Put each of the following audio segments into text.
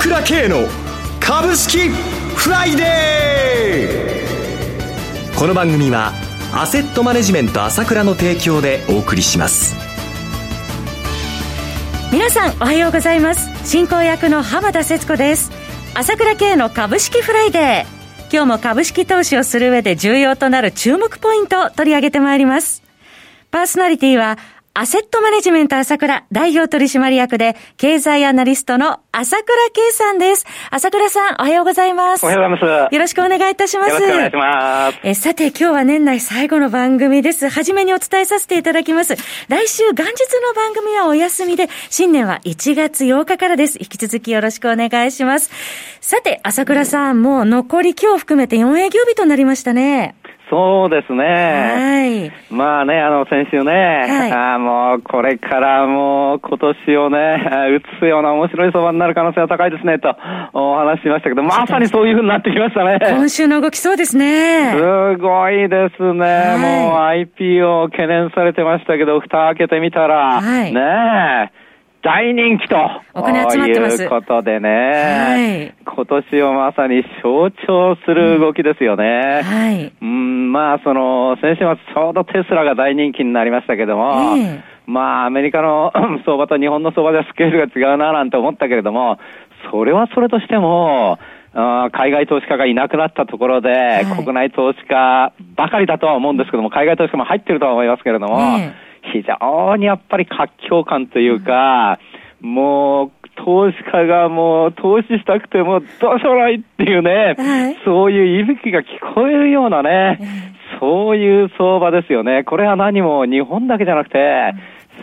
倉慶の株式フライデー。この番組はアセットマネジメント朝倉の提供でお送りします。皆さんおはようございます。進行役の浜田節子です。朝倉慶の株式フライデー、今日も株式投資をする上で重要となる注目ポイントを取り上げてまいります。パーソナリティはアセットマネジメント朝倉代表取締役で経済アナリストの朝倉慶さんです。朝倉さんおはようございます。おはようございます。よろしくお願いいたします。よろしくお願いします。さて今日は年内最後の番組です。初めにお伝えさせていただきます。来週元日の番組はお休みで、新年は1月8日からです。引き続きよろしくお願いします。さて朝倉さん、もう残り今日含めて4営業日となりましたね。そうですね。はい。まあね、先週ね、はい、もう、これからもう、今年をね、打つような面白い相場になる可能性は高いですね、と、お話ししましたけど、まさにそういう風になってきましたね。今週の動きそうですね。すごいですね。はい、もう、IPO を懸念されてましたけど、蓋開けてみたら、はい、ねえ、大人気とお金集まってますということでね、はい、今年をまさに象徴する動きですよね、うん、はい、うん、まあその先週末ちょうどテスラが大人気になりましたけども、まあアメリカの相場と日本の相場ではスケールが違うななんて思ったけれども、それはそれとしても海外投資家がいなくなったところで、はい、国内投資家ばかりだとは思うんですけども、海外投資家も入ってるとは思いますけれども、ね、非常にやっぱり活況感というか、うん、もう投資家がもう投資したくてもどうしようもないっていうね、はい、そういう息吹が聞こえるようなね、そういう相場ですよね。これは何も日本だけじゃなくて、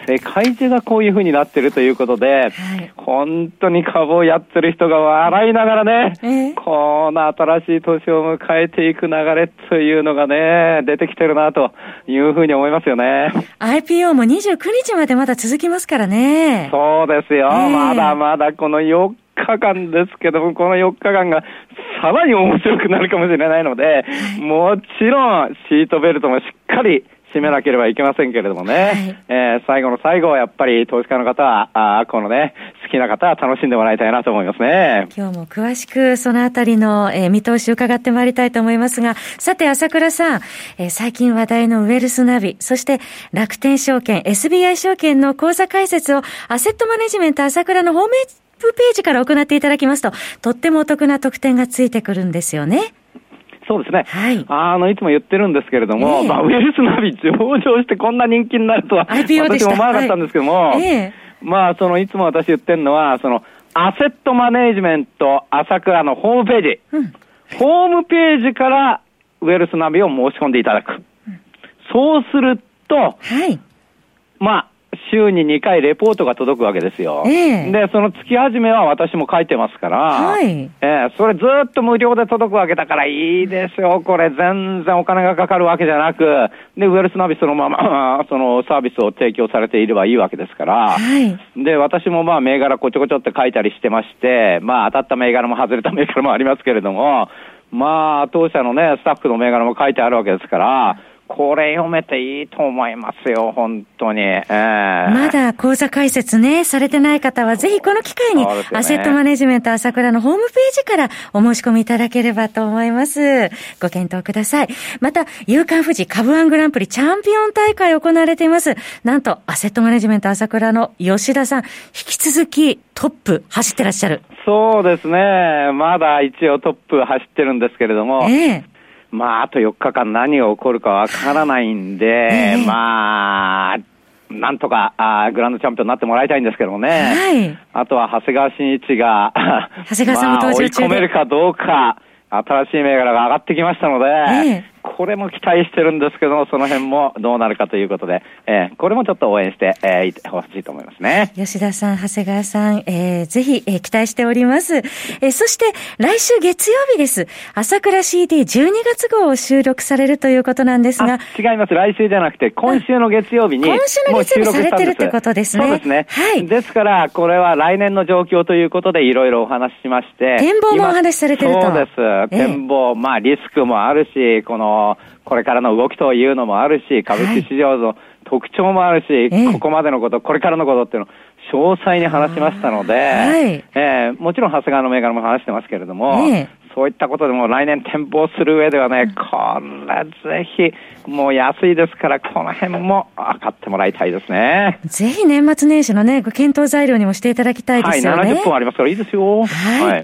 世界中がこういう風になってるということで、はい、本当に株をやってる人が笑いながらね、この新しい年を迎えていく流れというのがね、出てきてるなという風に思いますよね。 IPO も29日までまだ続きますからね。そうですよ、まだまだこの4日間ですけども、この4日間がさらに面白くなるかもしれないので、もちろんシートベルトもしっかり締めなければいけませんけれどもね、はい、最後の最後はやっぱり投資家の方はこのね、好きな方は楽しんでもらいたいなと思いますね。今日も詳しくそのあたりの、見通しを伺ってまいりたいと思いますが、さて朝倉さん、最近話題のウェルスナビ、そして楽天証券 SBI 証券の口座開設をアセットマネジメント朝倉のホームページから行っていただきますと、とってもお得な特典がついてくるんですよね。そうですね、はい、いつも言ってるんですけれども、まあ、ウェルスナビ上場してこんな人気になるとは私も思わなかったんですけども、はい、まあそのいつも私言ってるのは、そのアセットマネージメント朝倉のホームページ、うん、ホームページからウェルスナビを申し込んでいただく、うん、そうすると、はい、まあ週に2回レポートが届くわけですよ、でその月始めは私も書いてますから、はい、それずっと無料で届くわけだからいいでしょう。これ全然お金がかかるわけじゃなくで、ウェルスナビそのままそのサービスを提供されていればいいわけですから、はい、で私もまあ銘柄こちょこちょって書いたりしてまして、まあ当たった銘柄も外れた銘柄もありますけれども、まあ当社のねスタッフの銘柄も書いてあるわけですから、これ読めていいと思いますよ、本当に。まだ口座開設ね、されてない方はぜひこの機会に、アセットマネジメント朝倉のホームページからお申し込みいただければと思います。ご検討ください。また、夕刊富士株1グランプリチャンピオン大会行われています。なんと、アセットマネジメント朝倉の吉田さん、引き続きトップ走ってらっしゃる。そうですね。まだ一応トップ走ってるんですけれども。まあ、あと4日間何が起こるかわからないんで、まあ、なんとかグランドチャンピオンになってもらいたいんですけどもね。はい、あとは長谷川慎一が、長谷川さんも登場中で、追い込めるかどうか、新しい銘柄が上がってきましたので、これも期待してるんですけど、その辺もどうなるかということで、これもちょっと応援して、いてほしいと思いますね。吉田さん、長谷川さん、ぜひ、期待しております。そして来週月曜日です。朝倉 CD12 月号を収録されるということなんですが、違います。来週じゃなくて今週の月曜日にもう収録されてるってことですね。そうですね。はい。ですからこれは来年の状況ということでいろいろお話ししまして、展望もお話しされてると。そうです。展望、まあリスクもあるし、これからの動きというのもあるし、株式市場の特徴もあるし、ここまでのこと、これからのことっていうのを詳細に話しましたので、もちろん長谷川の銘柄も話してますけれども、そういったことでも来年展望する上ではね、これぜひ、もう安いですから、この辺も買ってもらいたいですね。ぜひ年末年始のね、ご検討材料にもしていただきたいですよね。はい、70本ありますからいいですよ。はい、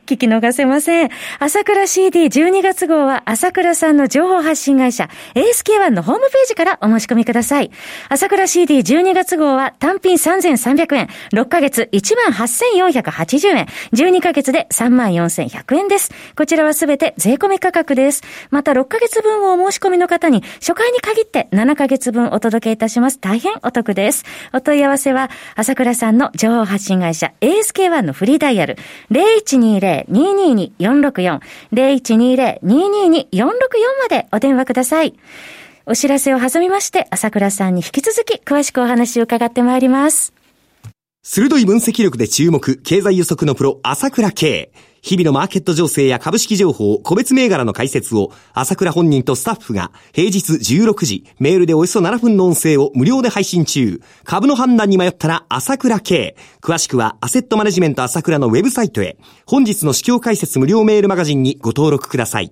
聞き逃せません。朝倉 CD12 月号は朝倉さんの情報発信会社 ASK1 のホームページからお申し込みください。朝倉 CD12 月号は単品3300円、6ヶ月 18,480 円、12ヶ月で 34,100 円です。こちらはすべて税込み価格です。また6ヶ月分をお申し込みの方に初回に限って7ヶ月分お届けいたします。大変お得です。お問い合わせは朝倉さんの情報発信会社 ASK1 のフリーダイヤル 0120-222-464 0120-222-464 までお電話ください。お知らせを挟みまして朝倉さんに引き続き詳しくお話を伺ってまいります。鋭い分析力で注目、経済予測のプロ朝倉慶。日々のマーケット情勢や株式情報、個別銘柄の解説を朝倉本人とスタッフが平日16時メールでおよそ7分の音声を無料で配信中。株の判断に迷ったら朝倉慶。詳しくはアセットマネジメント朝倉のウェブサイトへ。本日の市況解説無料メールマガジンにご登録ください。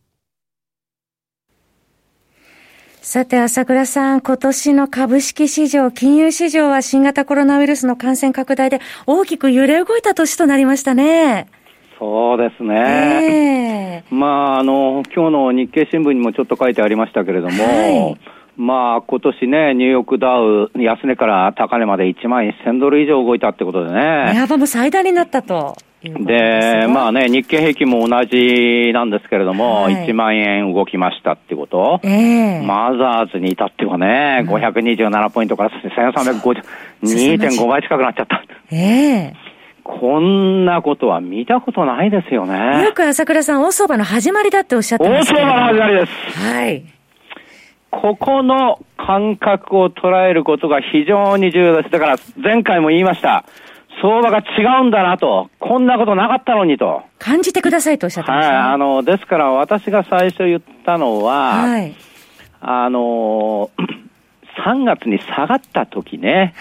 さて朝倉さん、今年の株式市場、金融市場は新型コロナウイルスの感染拡大で大きく揺れ動いた年となりましたね。そうですね、今日の日経新聞にもちょっと書いてありましたけれども、今年ね、ニューヨークダウ安値から高値まで$11,000以上動いたってことでね、値幅も最大になったということですね。で、日経平均も同じなんですけれども、1万円動きましたってこと、マザーズに至ってはね、527ポイントから1350、2.5 倍近くなっちゃった。こんなことは見たことないですよね。よく朝倉さん、大相場の始まりだっておっしゃってましたね。大相場の始まりです。ここの感覚を捉えることが非常に重要です。だから前回も言いました。相場が違うんだなと。こんなことなかったのにと。感じてくださいとおっしゃってましたね。ですから私が最初言ったのは、3月に下がった時ね、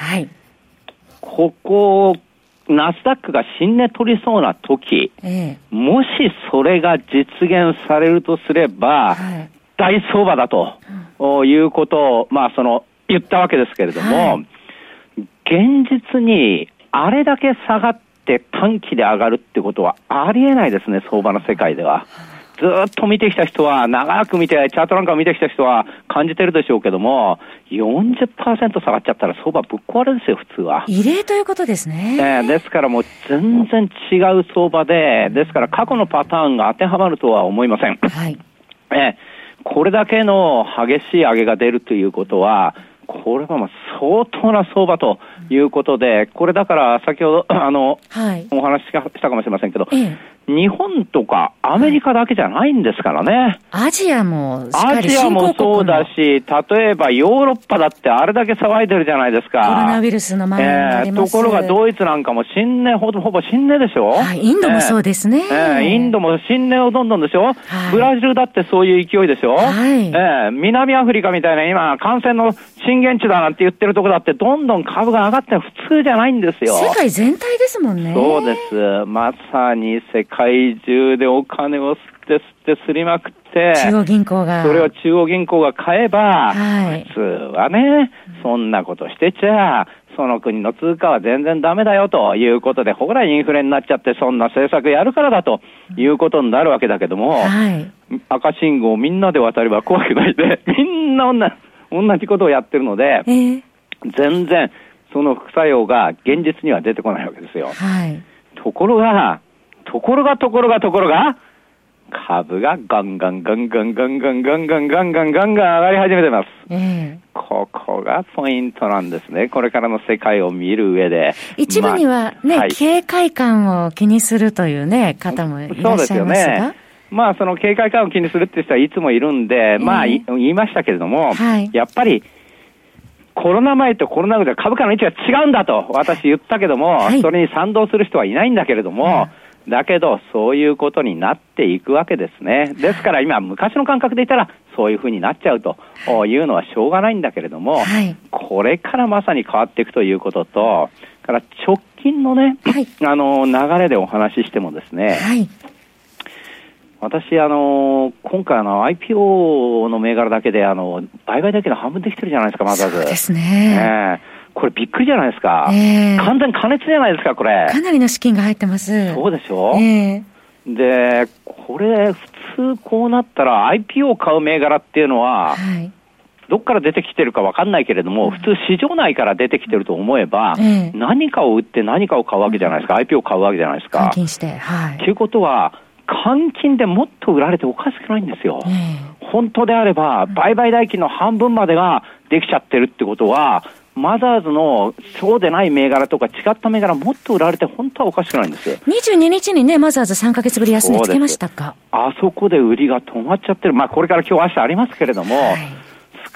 ここをナスダックが新値取りそうな時、もしそれが実現されるとすれば、大相場だということを、言ったわけですけれども、現実にあれだけ下がって短期で上がるってことはありえないですね、相場の世界では。ずっと見てきた人は、長く見て、チャートなんかを見てきた人は感じてるでしょうけども、40% 下がっちゃったら相場ぶっ壊れですよ、普通は。異例ということですね。ですからもう全然違う相場で、ですから過去のパターンが当てはまるとは思いません。これだけの激しい上げが出るということは、これは相当な相場ということで、これだから先ほどお話したかもしれませんけど、日本とかアメリカだけじゃないんですからね。アジアもしっかり新興国の、アジアもそうだし、例えばヨーロッパだってあれだけ騒いでるじゃないですか。コロナウイルスの前になります。ところがドイツなんかも新値、ほぼ新値でしょ。インドもそうですね。インドも新値をどんどんでしょ。ブラジルだってそういう勢いでしょ。南アフリカみたいな今感染の震源地だなんて言ってるとこだってどんどん株が上がって普通じゃないんですよ。世界全体ですもんね。そうです。まさに世界中でお金を吸ってすりまくって、それを中央銀行が買えば、普通はね、そんなことしてちゃ、その国の通貨は全然ダメだよということで、ほらインフレになっちゃって、そんな政策やるからだということになるわけだけども、赤信号をみんなで渡れば怖くないで、みんな同じことをやってるので、全然その副作用が現実には出てこないわけですよ。ところが株がガンガン上がり始めてます。ここがポイントなんですね。これからの世界を見る上で一部には、ね、はい、警戒感を気にするという、ね、方もいらっしゃいますが、そうですよね。まあ、その警戒感を気にするって人はいつもいるんで、まあ、言いましたけれども、はい、やっぱりコロナ前とコロナ後で株価の位置が違うんだと私言ったけども、はい、それに賛同する人はいないんだけれども、うん、だけどそういうことになっていくわけですね。ですから今昔の感覚でいたらそういう風になっちゃうというのはしょうがないんだけれども、はい、これからまさに変わっていくということとから直近のね、はい、流れでお話ししてもですね、はい、私今回IPO の銘柄だけで売買だけの半分できてるじゃないですか。まずそうですね、これびっくりじゃないですか、完全過熱じゃないですか。これかなりの資金が入ってます。そうでしょ、でこれ普通こうなったら IPO を買う銘柄っていうのは、はい、どっから出てきてるかわかんないけれども、うん、普通市場内から出てきてると思えば、何かを売って何かを買うわけじゃないですか、うん、IPO を買うわけじゃないですか、換金して、はい、ということは換金でもっと売られておかしくないんですよ、本当であれば売買代金の半分までができちゃってるってことは、マザーズのそうでない銘柄とか違った銘柄もっと売られて本当はおかしくないんですよ。22日にね、マザーズ3ヶ月ぶり安値つけましたか。あそこで売りが止まっちゃってる。まあこれから今日明日ありますけれども、はい、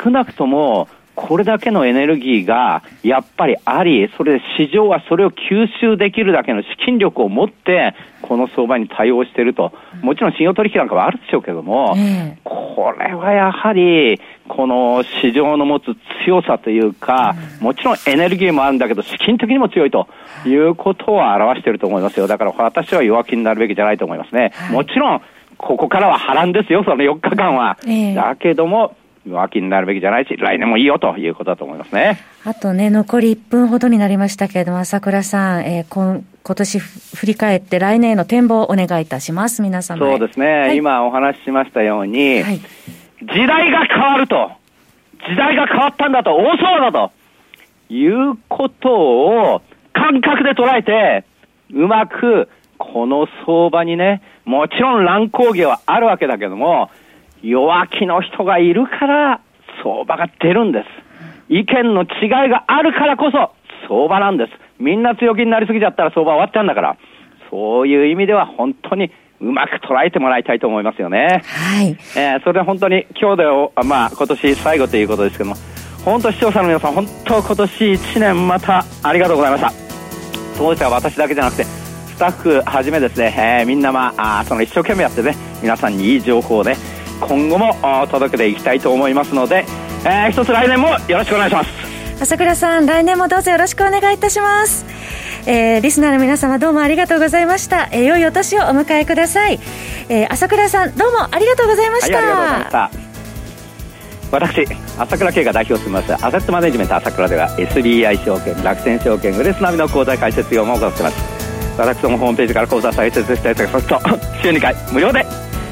少なくともこれだけのエネルギーがやっぱりあり、それで市場はそれを吸収できるだけの資金力を持ってこの相場に対応していると。もちろん信用取引なんかはあるでしょうけども、これはやはりこの市場の持つ強さというか、もちろんエネルギーもあるんだけど資金的にも強いということを表していると思いますよ。だから私は弱気になるべきじゃないと思いますね。もちろんここからは波乱ですよ、その4日間は。だけども弱気になるべきじゃないし、来年もいいよということだと思いますね。あとね、残り1分ほどになりましたけれども、朝倉さん、今年振り返って来年への展望をお願いいたします。皆様、そうですね、はい、今お話ししましたように、はい、時代が変わると、時代が変わったんだと、大騒動だということを感覚で捉えて、うまくこの相場にね、もちろん乱高下はあるわけだけども、弱気の人がいるから相場が出るんです。意見の違いがあるからこそ相場なんです。みんな強気になりすぎちゃったら相場終わっちゃうんだから、そういう意味では本当にうまく捉えてもらいたいと思いますよね。はい、それで本当に今日で今年最後ということですけども、本当視聴者の皆さん、本当今年1年またありがとうございました。当社は私だけじゃなくてスタッフはじめですね、みんなその一生懸命やってね、皆さんにいい情報をね、今後も届けていきたいと思いますので、一つ来年もよろしくお願いします。朝倉さん、来年もどうぞよろしくお願いいたします。リスナーの皆様、どうもありがとうございました。良いお年をお迎えください。朝倉さん、どうもありがとうございました。私、朝倉慶が代表を務めますアセットマネジメント朝倉では SBI 証券、楽天証券、ウレスナビの口座開設業務を行っています。私どもホームページから口座開設したいと、そして週2回無料で